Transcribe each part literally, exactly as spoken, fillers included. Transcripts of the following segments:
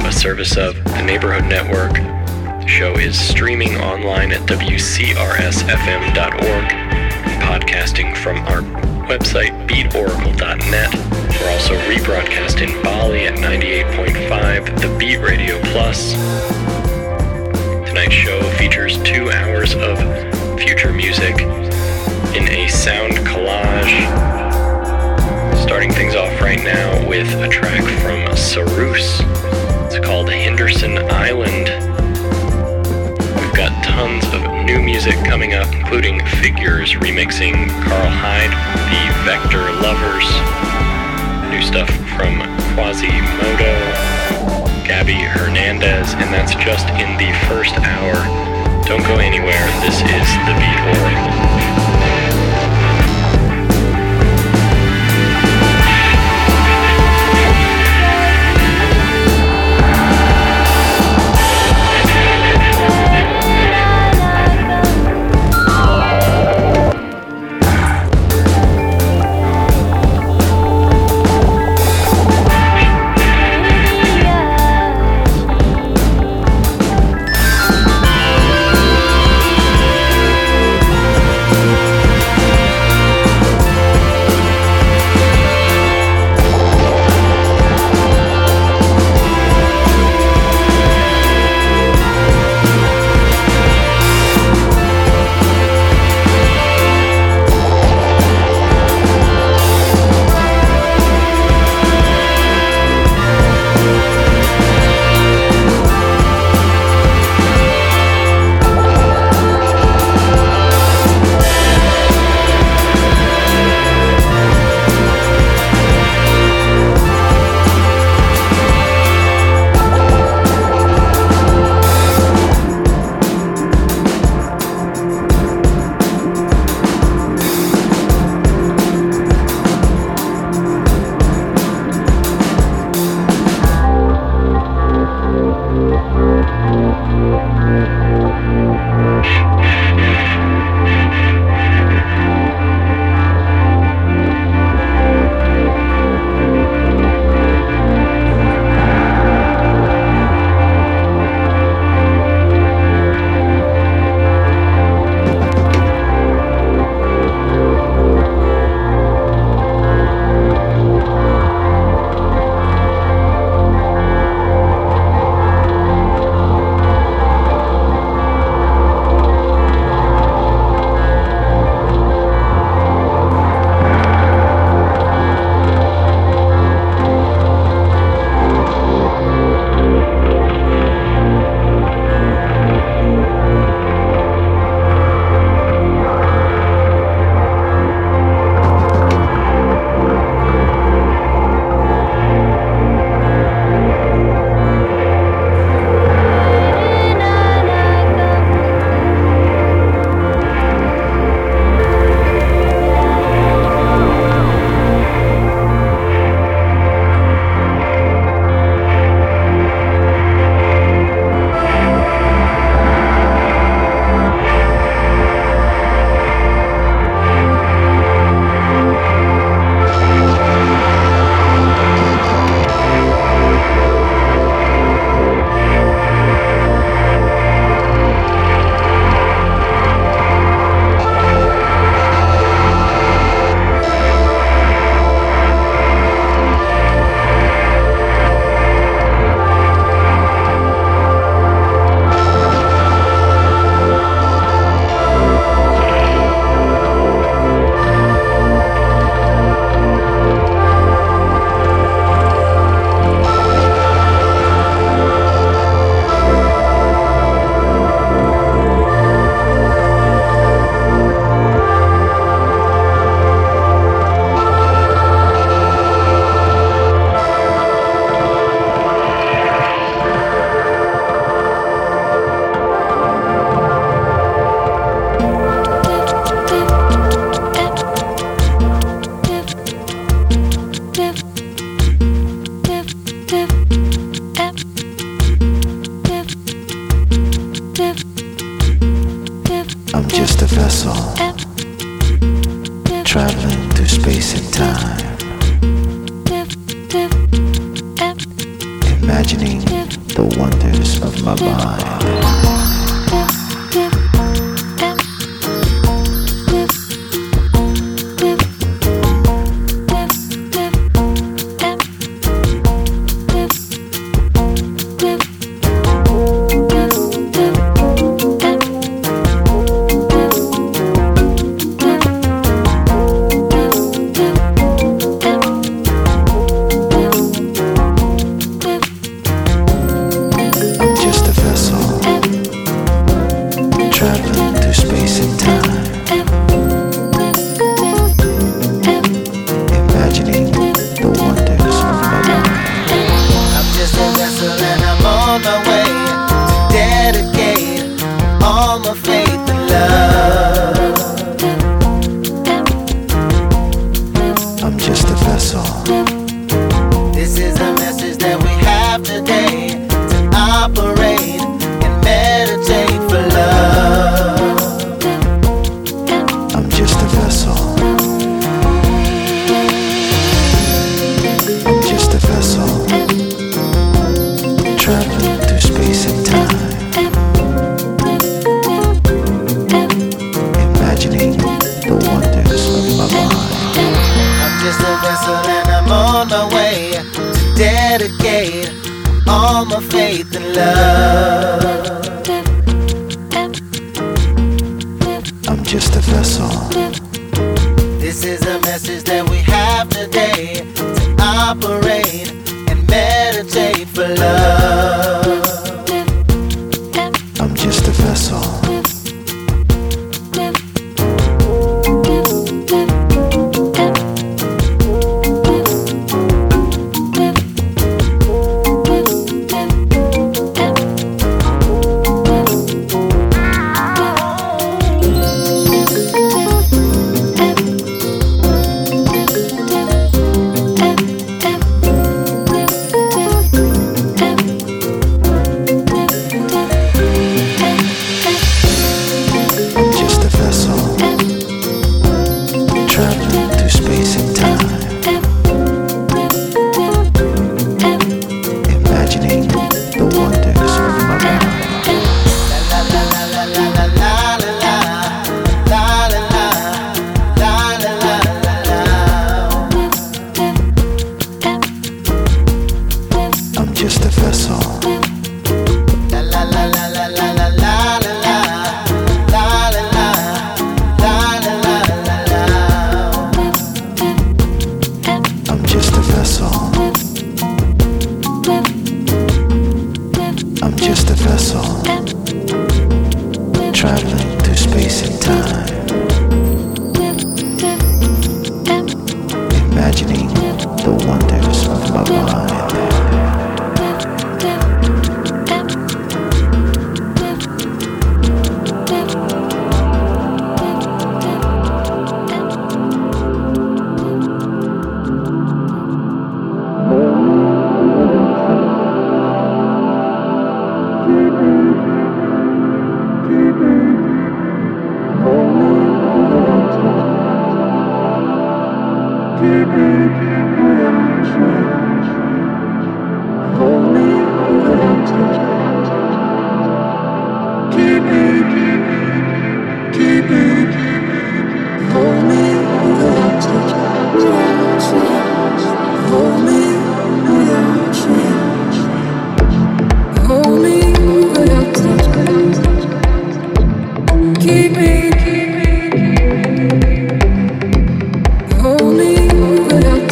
show a service of The Neighborhood Network. The show is streaming online at w c r s f m dot org and podcasting from our website, beat oracle dot net. We're also rebroadcast in Bali at ninety-eight point five, The Beat Radio Plus. Tonight's show features two hours of future music in a sound collage. Starting things off right now with a track from Sarus. It's called Henderson Island. We've got tons of new music coming up, including Figures remixing Carl Hyde, The Vector Lovers, new stuff from Quasimodo, Gabby Hernandez, and that's just in the first hour. Don't go anywhere. This is The Beat Oracle. Imagining the wonders of my mind. Keep me, keep me, keep me. Only without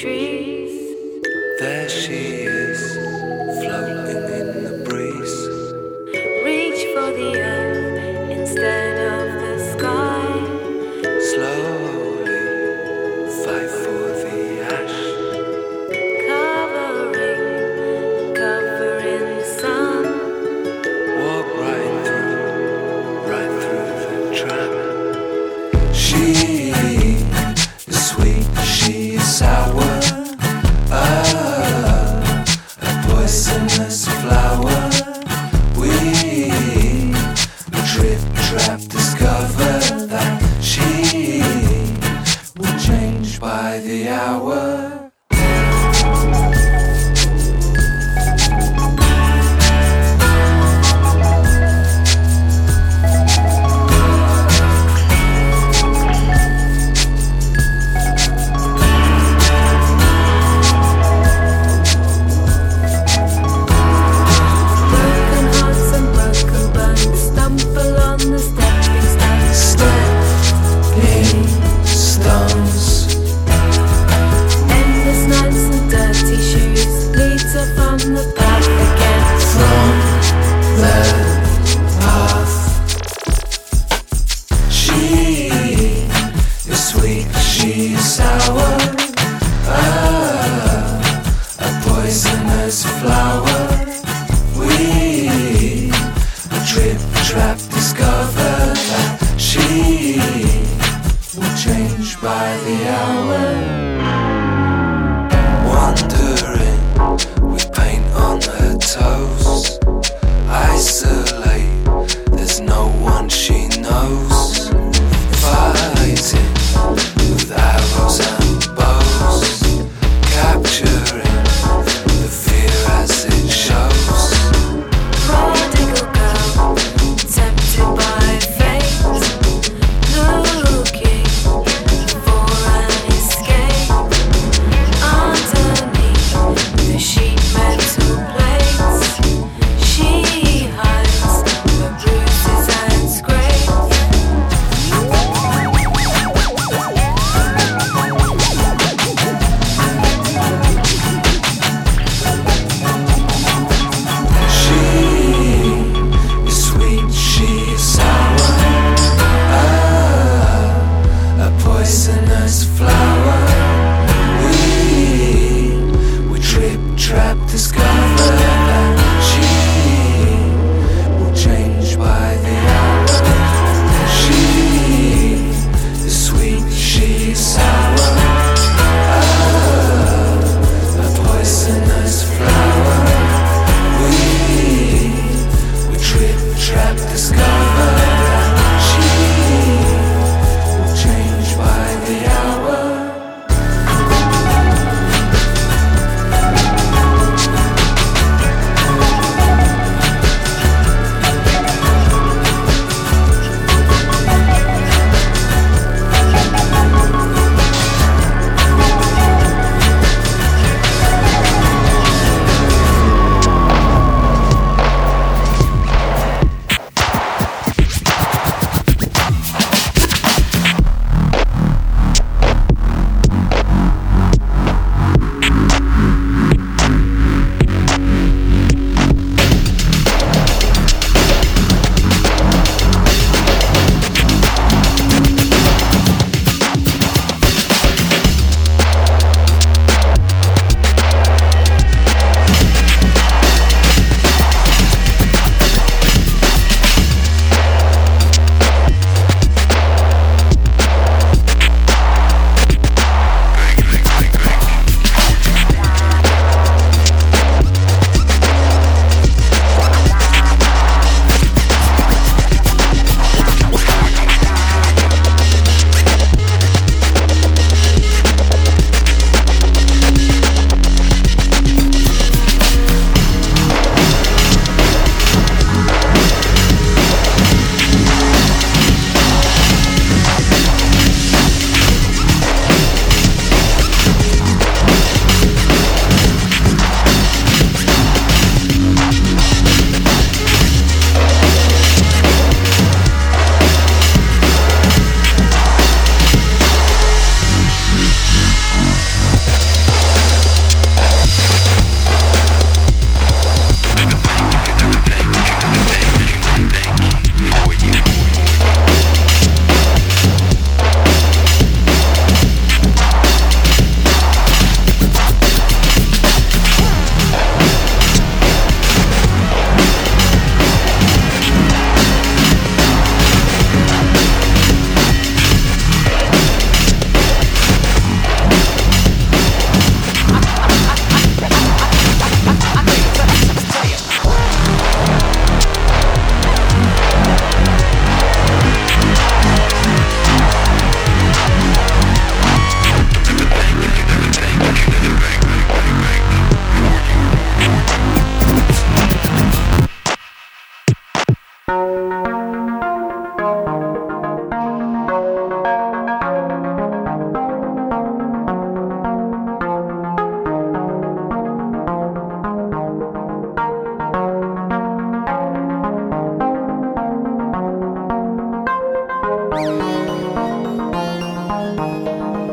trees. There she is, floating in the breeze. Reach for the earth instead of the sky. Slowly fight for the ash. Covering, covering the sun. Walk right through, right through the trap. She is sweet, she is sour. She hides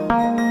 Thank you.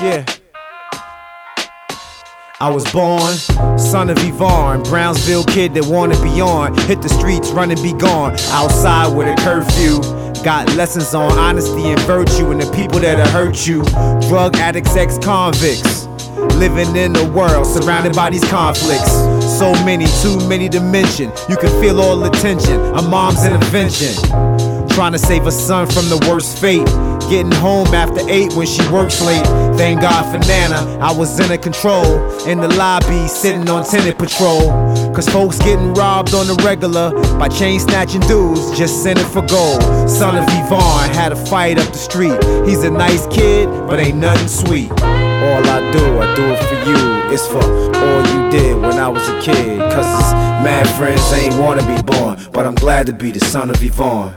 Yeah. I was born, son of Yvonne, Brownsville kid that wanted beyond. Hit the streets, run and be gone, outside with a curfew. Got lessons on honesty and virtue and the people that'll hurt you. Drug addicts, ex-convicts, living in the world, surrounded by these conflicts. So many, too many to mention. You can feel all the tension, a mom's intervention. Trying to save a son from the worst fate. Getting home after eight when she works late. Thank God for Nana, I was in her control. In the lobby, sitting on tenant patrol. Cause folks getting robbed on the regular by chain snatching dudes, just sending for gold. Son of Yvonne had a fight up the street. He's a nice kid, but ain't nothing sweet. All I do, I do it for you. It's for all you did when I was a kid. Cause it's mad friends ain't wanna be born, but I'm glad to be the son of Yvonne.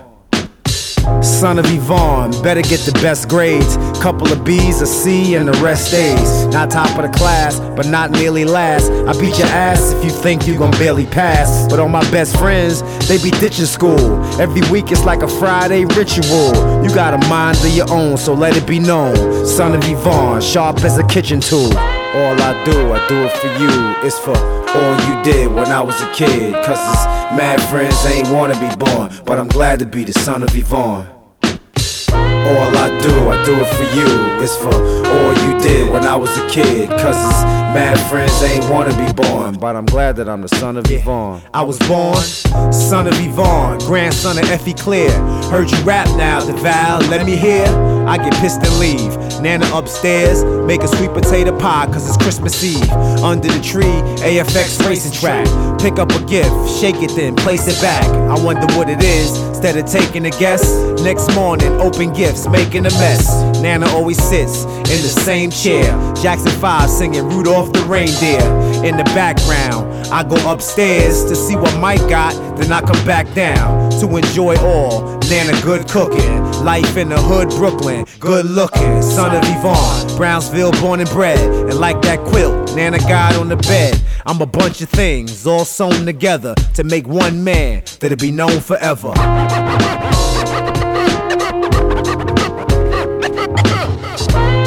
Son of Yvonne, better get the best grades. Couple of B's, a C, and the rest A's. Not top of the class, but not nearly last. I beat your ass if you think you gon' barely pass. But all my best friends, they be ditching school. Every week it's like a Friday ritual. You got a mind of your own, so let it be known. Son of Yvonne, sharp as a kitchen tool. All I do, I do it for you. It's for all you did when I was a kid. Cause it's mad friends ain't wanna be born, but I'm glad to be the son of Yvonne. All I do, I do it for you. It's for all you did when I was a kid. Cause it's mad friends ain't wanna be born, but I'm glad that I'm the son of Yvonne. I was born, son of Yvonne, grandson of Effie Clear. Heard you rap now, the Val, let me hear. I get pissed and leave. Nana upstairs, make a sweet potato pie, cause it's Christmas Eve. Under the tree, A F X racing track. Pick up a gift, shake it then, place it back. I wonder what it is, instead of taking a guess. Next morning, open gifts, making a mess. Nana always sits in the same chair. Jackson five singing Rudolph the Reindeer. In the background, I go upstairs to see what Mike got, then I come back down to enjoy all. Nana good cooking, life in the hood, Brooklyn, good looking. Son of Yvonne, Brownsville born and bred. And like that quilt, Nana got on the bed. I'm a bunch of things all sewn together to make one man that'll be known forever.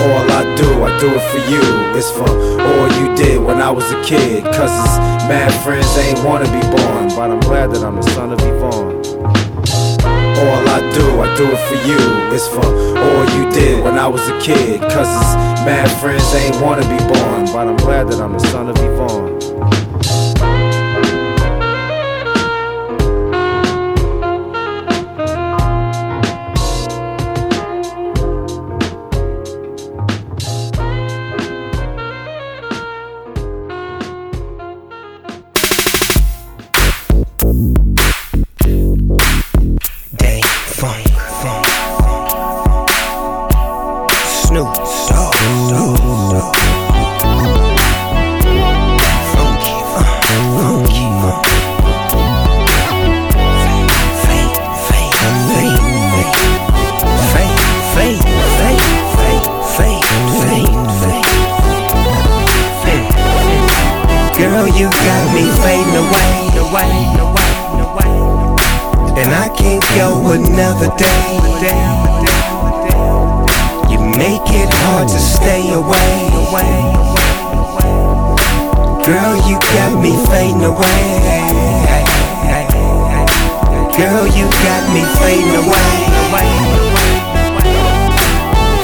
All I do, I do it for you. It's for all you did when I was a kid. Cause it's mad friends ain't wanna be born, but I'm glad that I'm the son of Yvonne. All I do, I do it for you. It's for all you did when I was a kid. Cause it's mad friends ain't wanna be born, but I'm glad that I'm the son of Yvonne.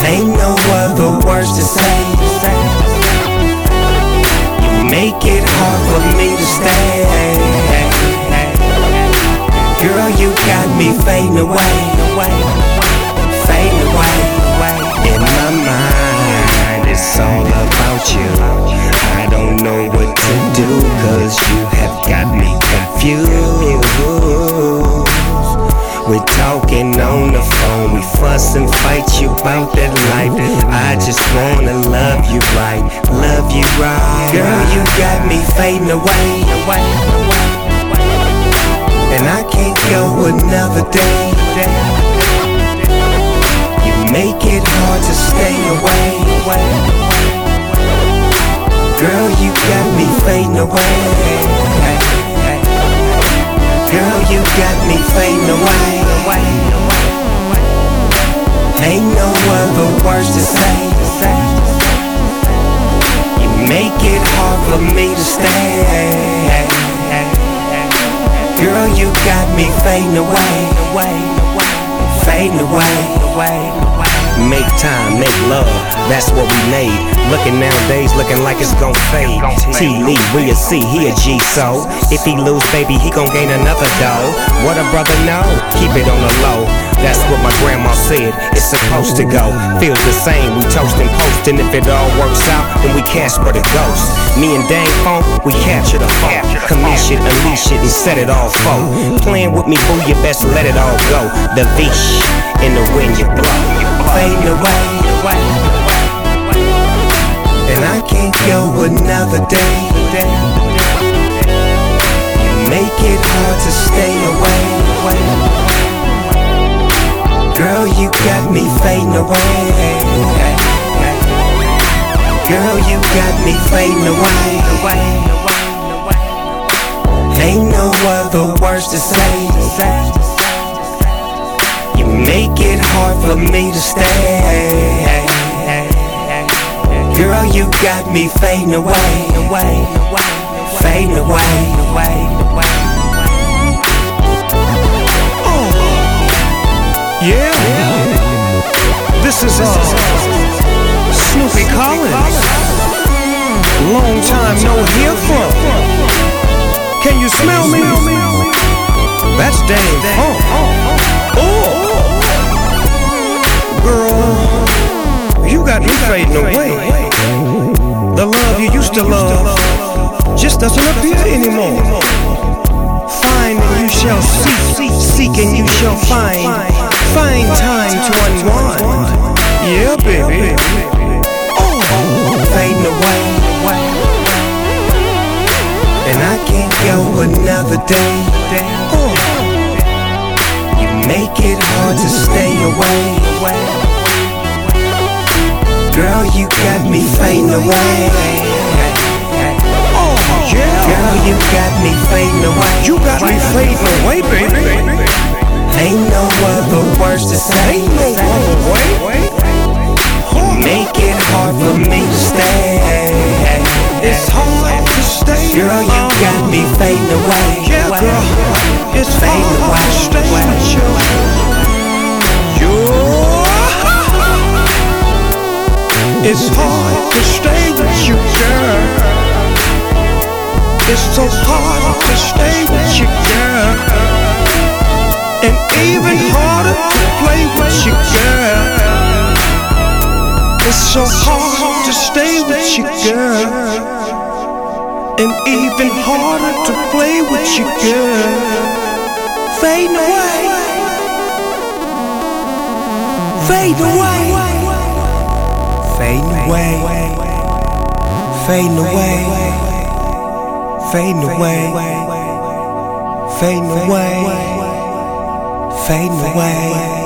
Ain't no other words to say. Make it hard for me to stay. Girl, you got me fading away, fading away. Make time, make love, that's what we made. Looking nowadays, looking like it's gon' fade. T-Lee, we a C, he a G, so if he lose, baby, he gon' gain another dough. What a brother know, keep it on the low. That's what my grandma said, it's supposed to go. Feels the same, we toast and post, and if it all works out, then we cash for the ghost. Me and Dam Funk, we capture the funk. Unleash it, unleash it, and set it all full. Playing with me, boo, you best let it all go. The vish in the wind you blow. Fade away, and I can't go another day. You make it hard to stay away. Girl, you got me fading away. Girl, you got me fading away. Ain't no other words to say. Make it hard for me to stay. Girl, you got me fading away, fading away. Oh, yeah. This is uh, Snoopy Collins. Long time no hear from. Can you smell me? That's Dam Funk. Oh. Girl, you got me fading away. The love you used to love just doesn't appear anymore. Find and you shall seek, seek and you shall find. Find time to unwind. Yeah, baby. Oh, fading away, and I can't go another day. Oh. Make it hard to stay away. Girl, you got me fading away. Oh, yeah. Girl, you got me fading away. You got me fading away, baby. Ain't no other words to say. Ain't no other way. Make it hard for me to stay. It's hard to stay. Girl, you got me fading away. Yeah, girl. It's fading away, stay with you. You're it's hard to stay with you, girl. It's so hard to stay with you, girl. And even harder to play with you, girl. It's so hard to stay with you, girl. And even harder to play with you, girl. Fade away, fade away, fade away, fade away, fade away, fade away, fade away.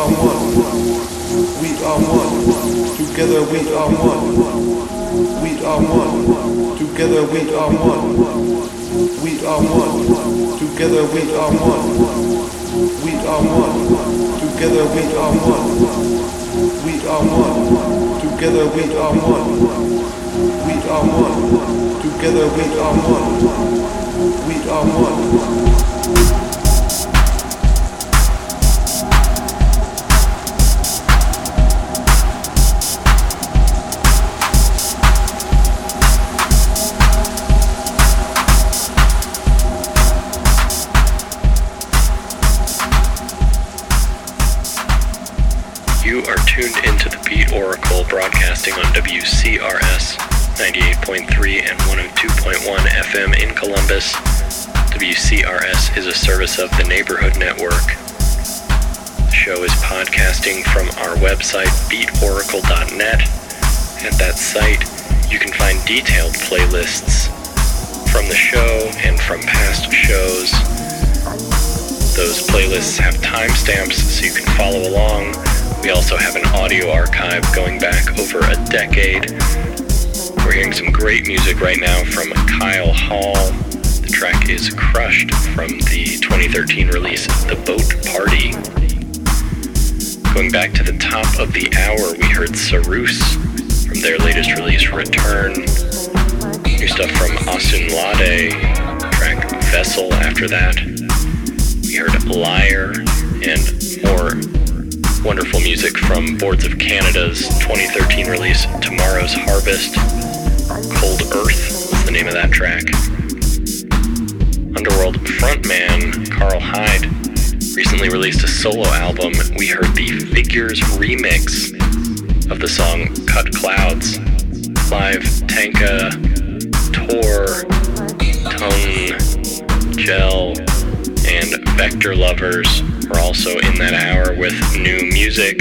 are one. We are one. Together we are one. We are one. Together we are one. We are one. Together we are one. We are one, together we are one. We are one, together we are one. We are one, together we are one. We are one. Tuned into the Beat Oracle broadcasting on W C R S ninety-eight point three and one oh two point one F M in Columbus. W C R S is a service of the Neighborhood Network. The show is podcasting from our website, beat oracle dot net. At that site, you can find detailed playlists from the show and from past shows. Those playlists have timestamps so you can follow along. We also have an audio archive going back over a decade. We're hearing some great music right now from Kyle Hall. The track is Crushed from the twenty thirteen release, The Boat Party. Going back to the top of the hour, we heard Sarus from their latest release, Return. New stuff from Austin Lade, track Vessel after that. We heard Liar and more wonderful music from Boards of Canada's twenty thirteen release, Tomorrow's Harvest. Cold Earth was the name of that track. Underworld frontman Carl Hyde recently released a solo album. We heard the Figures remix of the song Cut Clouds. Live Tanka, Tor, Tongue, Gel, and Vector Lovers were also in that hour with new music.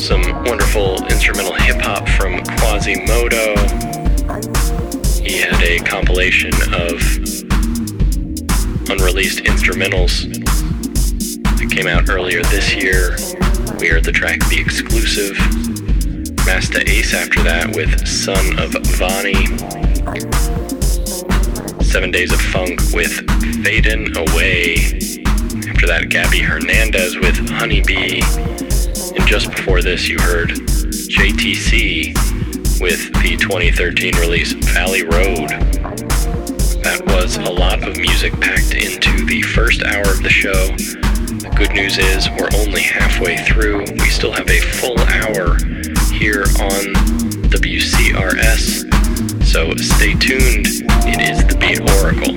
Some wonderful instrumental hip-hop from Quasimodo. He had a compilation of unreleased instrumentals that came out earlier this year. We heard the track The Exclusive. Master Ace after that with Son of Vani. Seven Days of Funk with Faden Away. After that, Gabby Hernandez with Honeybee. And just before this, you heard J T C with the twenty thirteen release Valley Road. That was a lot of music packed into the first hour of the show. The good news is we're only halfway through. We still have a full hour here on W C R S. So stay tuned, it is the Beat Oracle.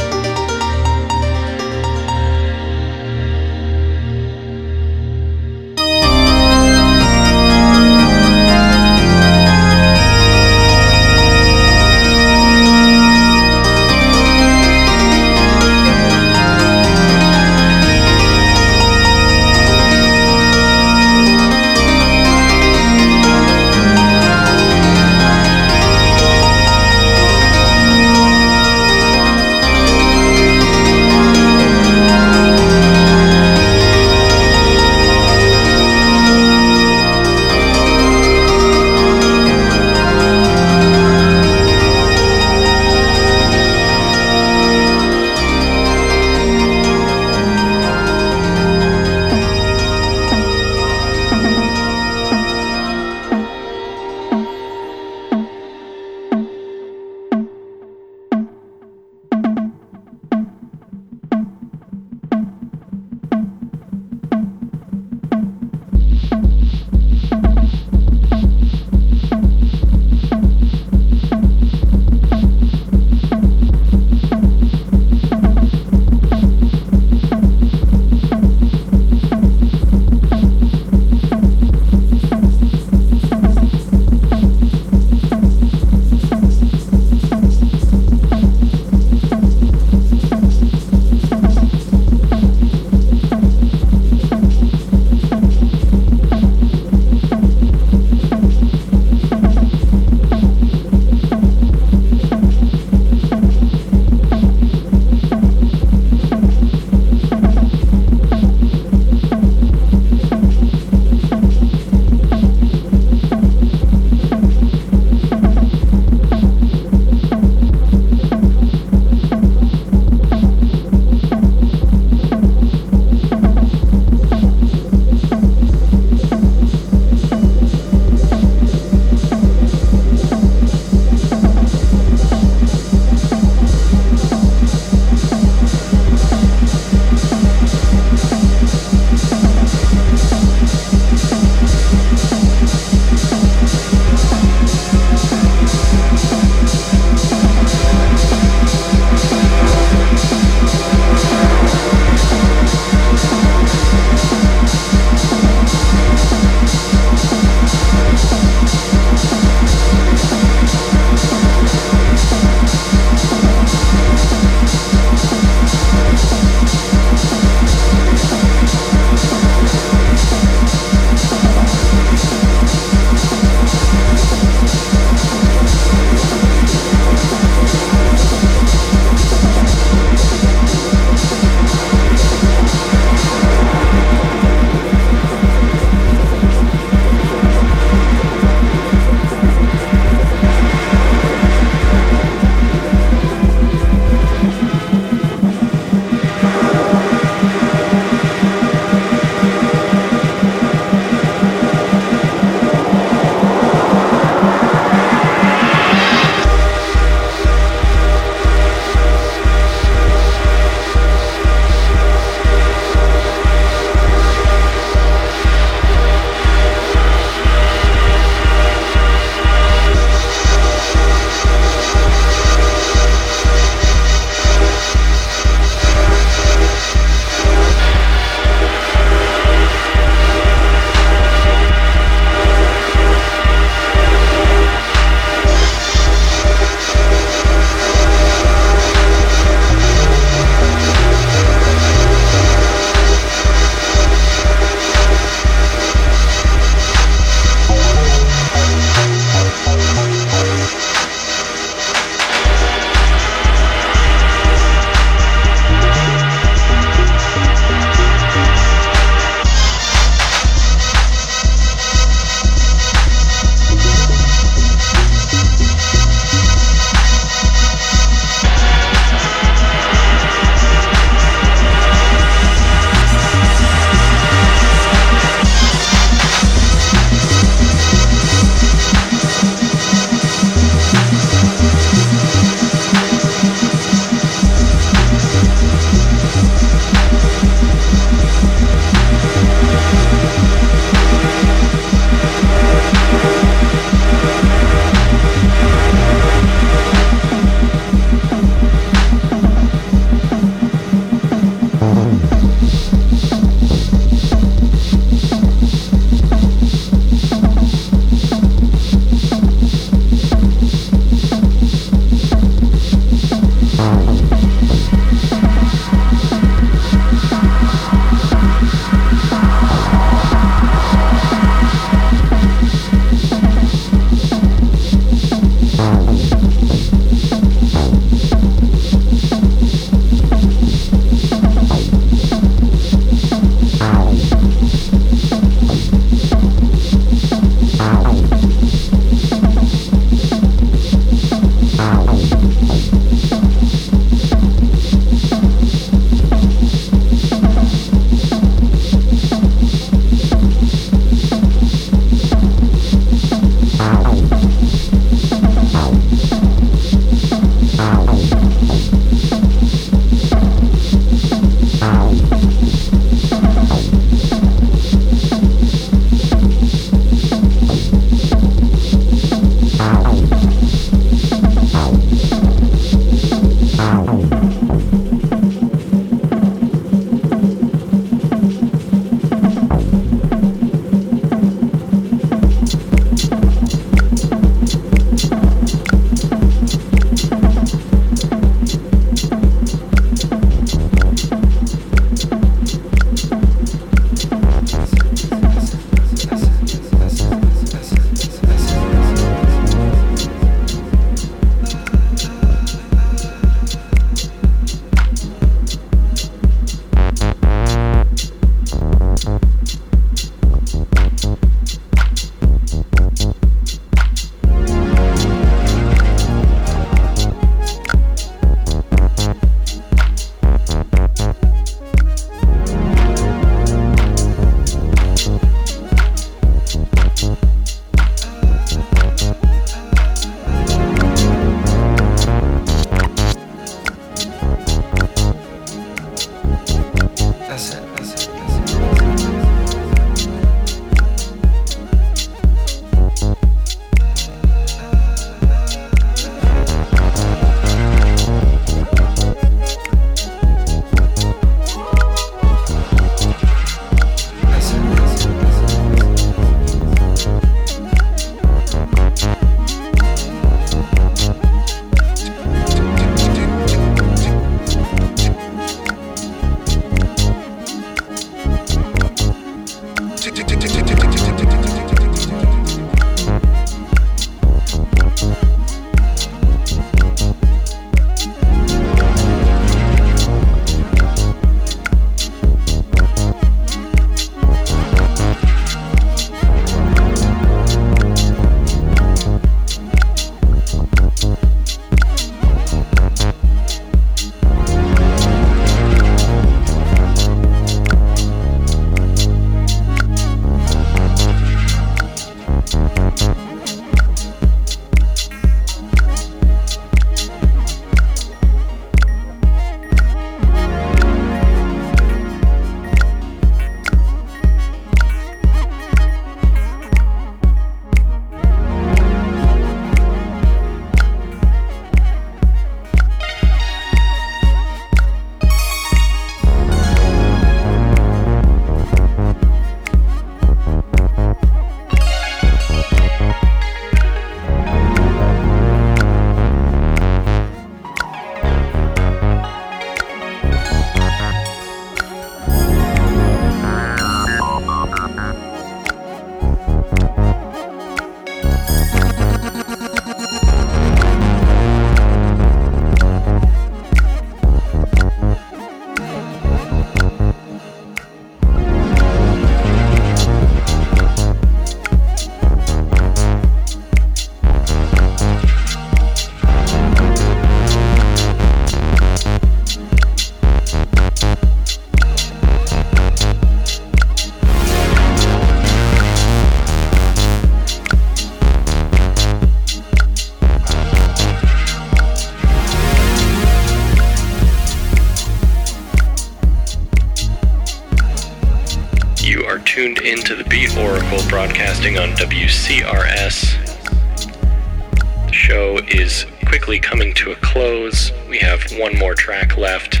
are tuned into the Beat Oracle broadcasting on W C R S. The show is quickly coming to a close. We have one more track left.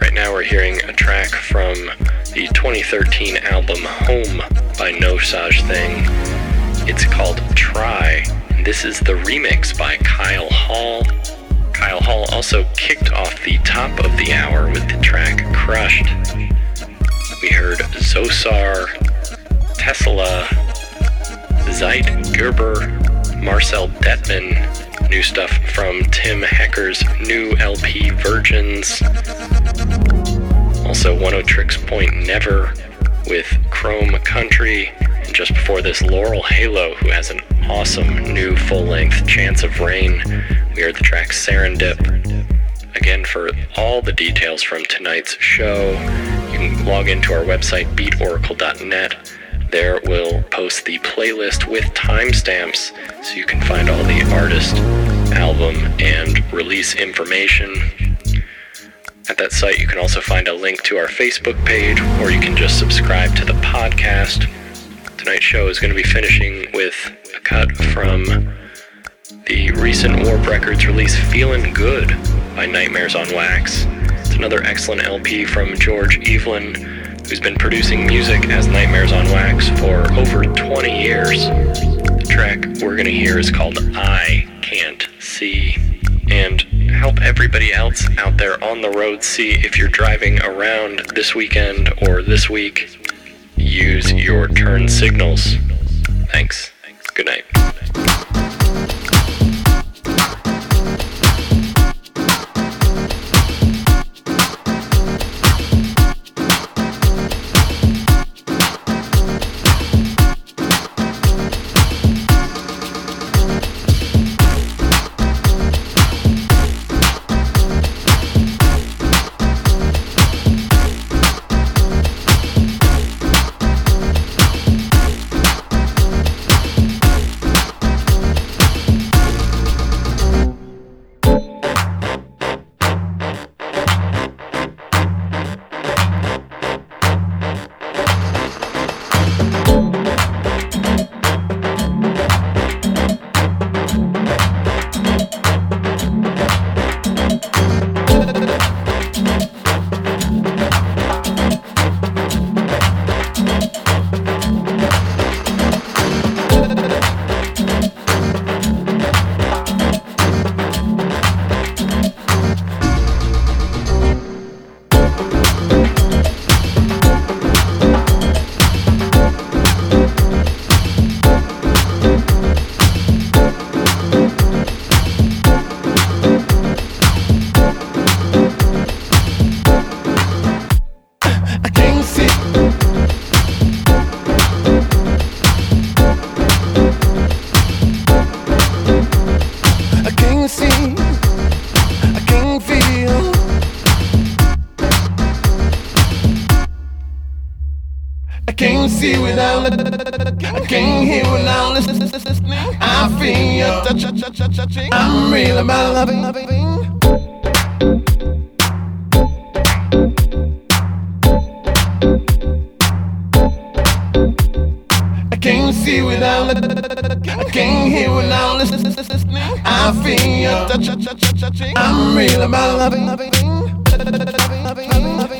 Right now we're hearing a track from the twenty thirteen album Home by No Such Thing. It's called Try. This is the remix by Kyle Hall. Kyle Hall also kicked off the top of the hour with the track Crushed. We heard Zosar, Tesla, Zeit Gerber, Marcel Detman, new stuff from Tim Hecker's new L P Virgins, also one oh Tricks Point Never with Chrome Country, and just before this Laurel Halo, who has an awesome new full-length Chance of Rain. We heard the track Serendip. Again, for all the details from tonight's show, you can log into our website, beat oracle dot net. There we'll post the playlist with timestamps so you can find all the artist, album, and release information. At that site, you can also find a link to our Facebook page, or you can just subscribe to the podcast. Tonight's show is going to be finishing with a cut from the recent Warp Records release Feeling Good by Nightmares on Wax. It's another excellent L P from George Evelyn, who's been producing music as Nightmares on Wax for over twenty years. The track we're going to hear is called I Can't See. And help everybody else out there on the road see if you're driving around this weekend or this week. Use your turn signals. Thanks. Thanks. Good night. I can't hear without listening. I feel your touch. I'm real about loving. I can't see without it. I can't hear without listening. I feel your touch. I'm real about loving.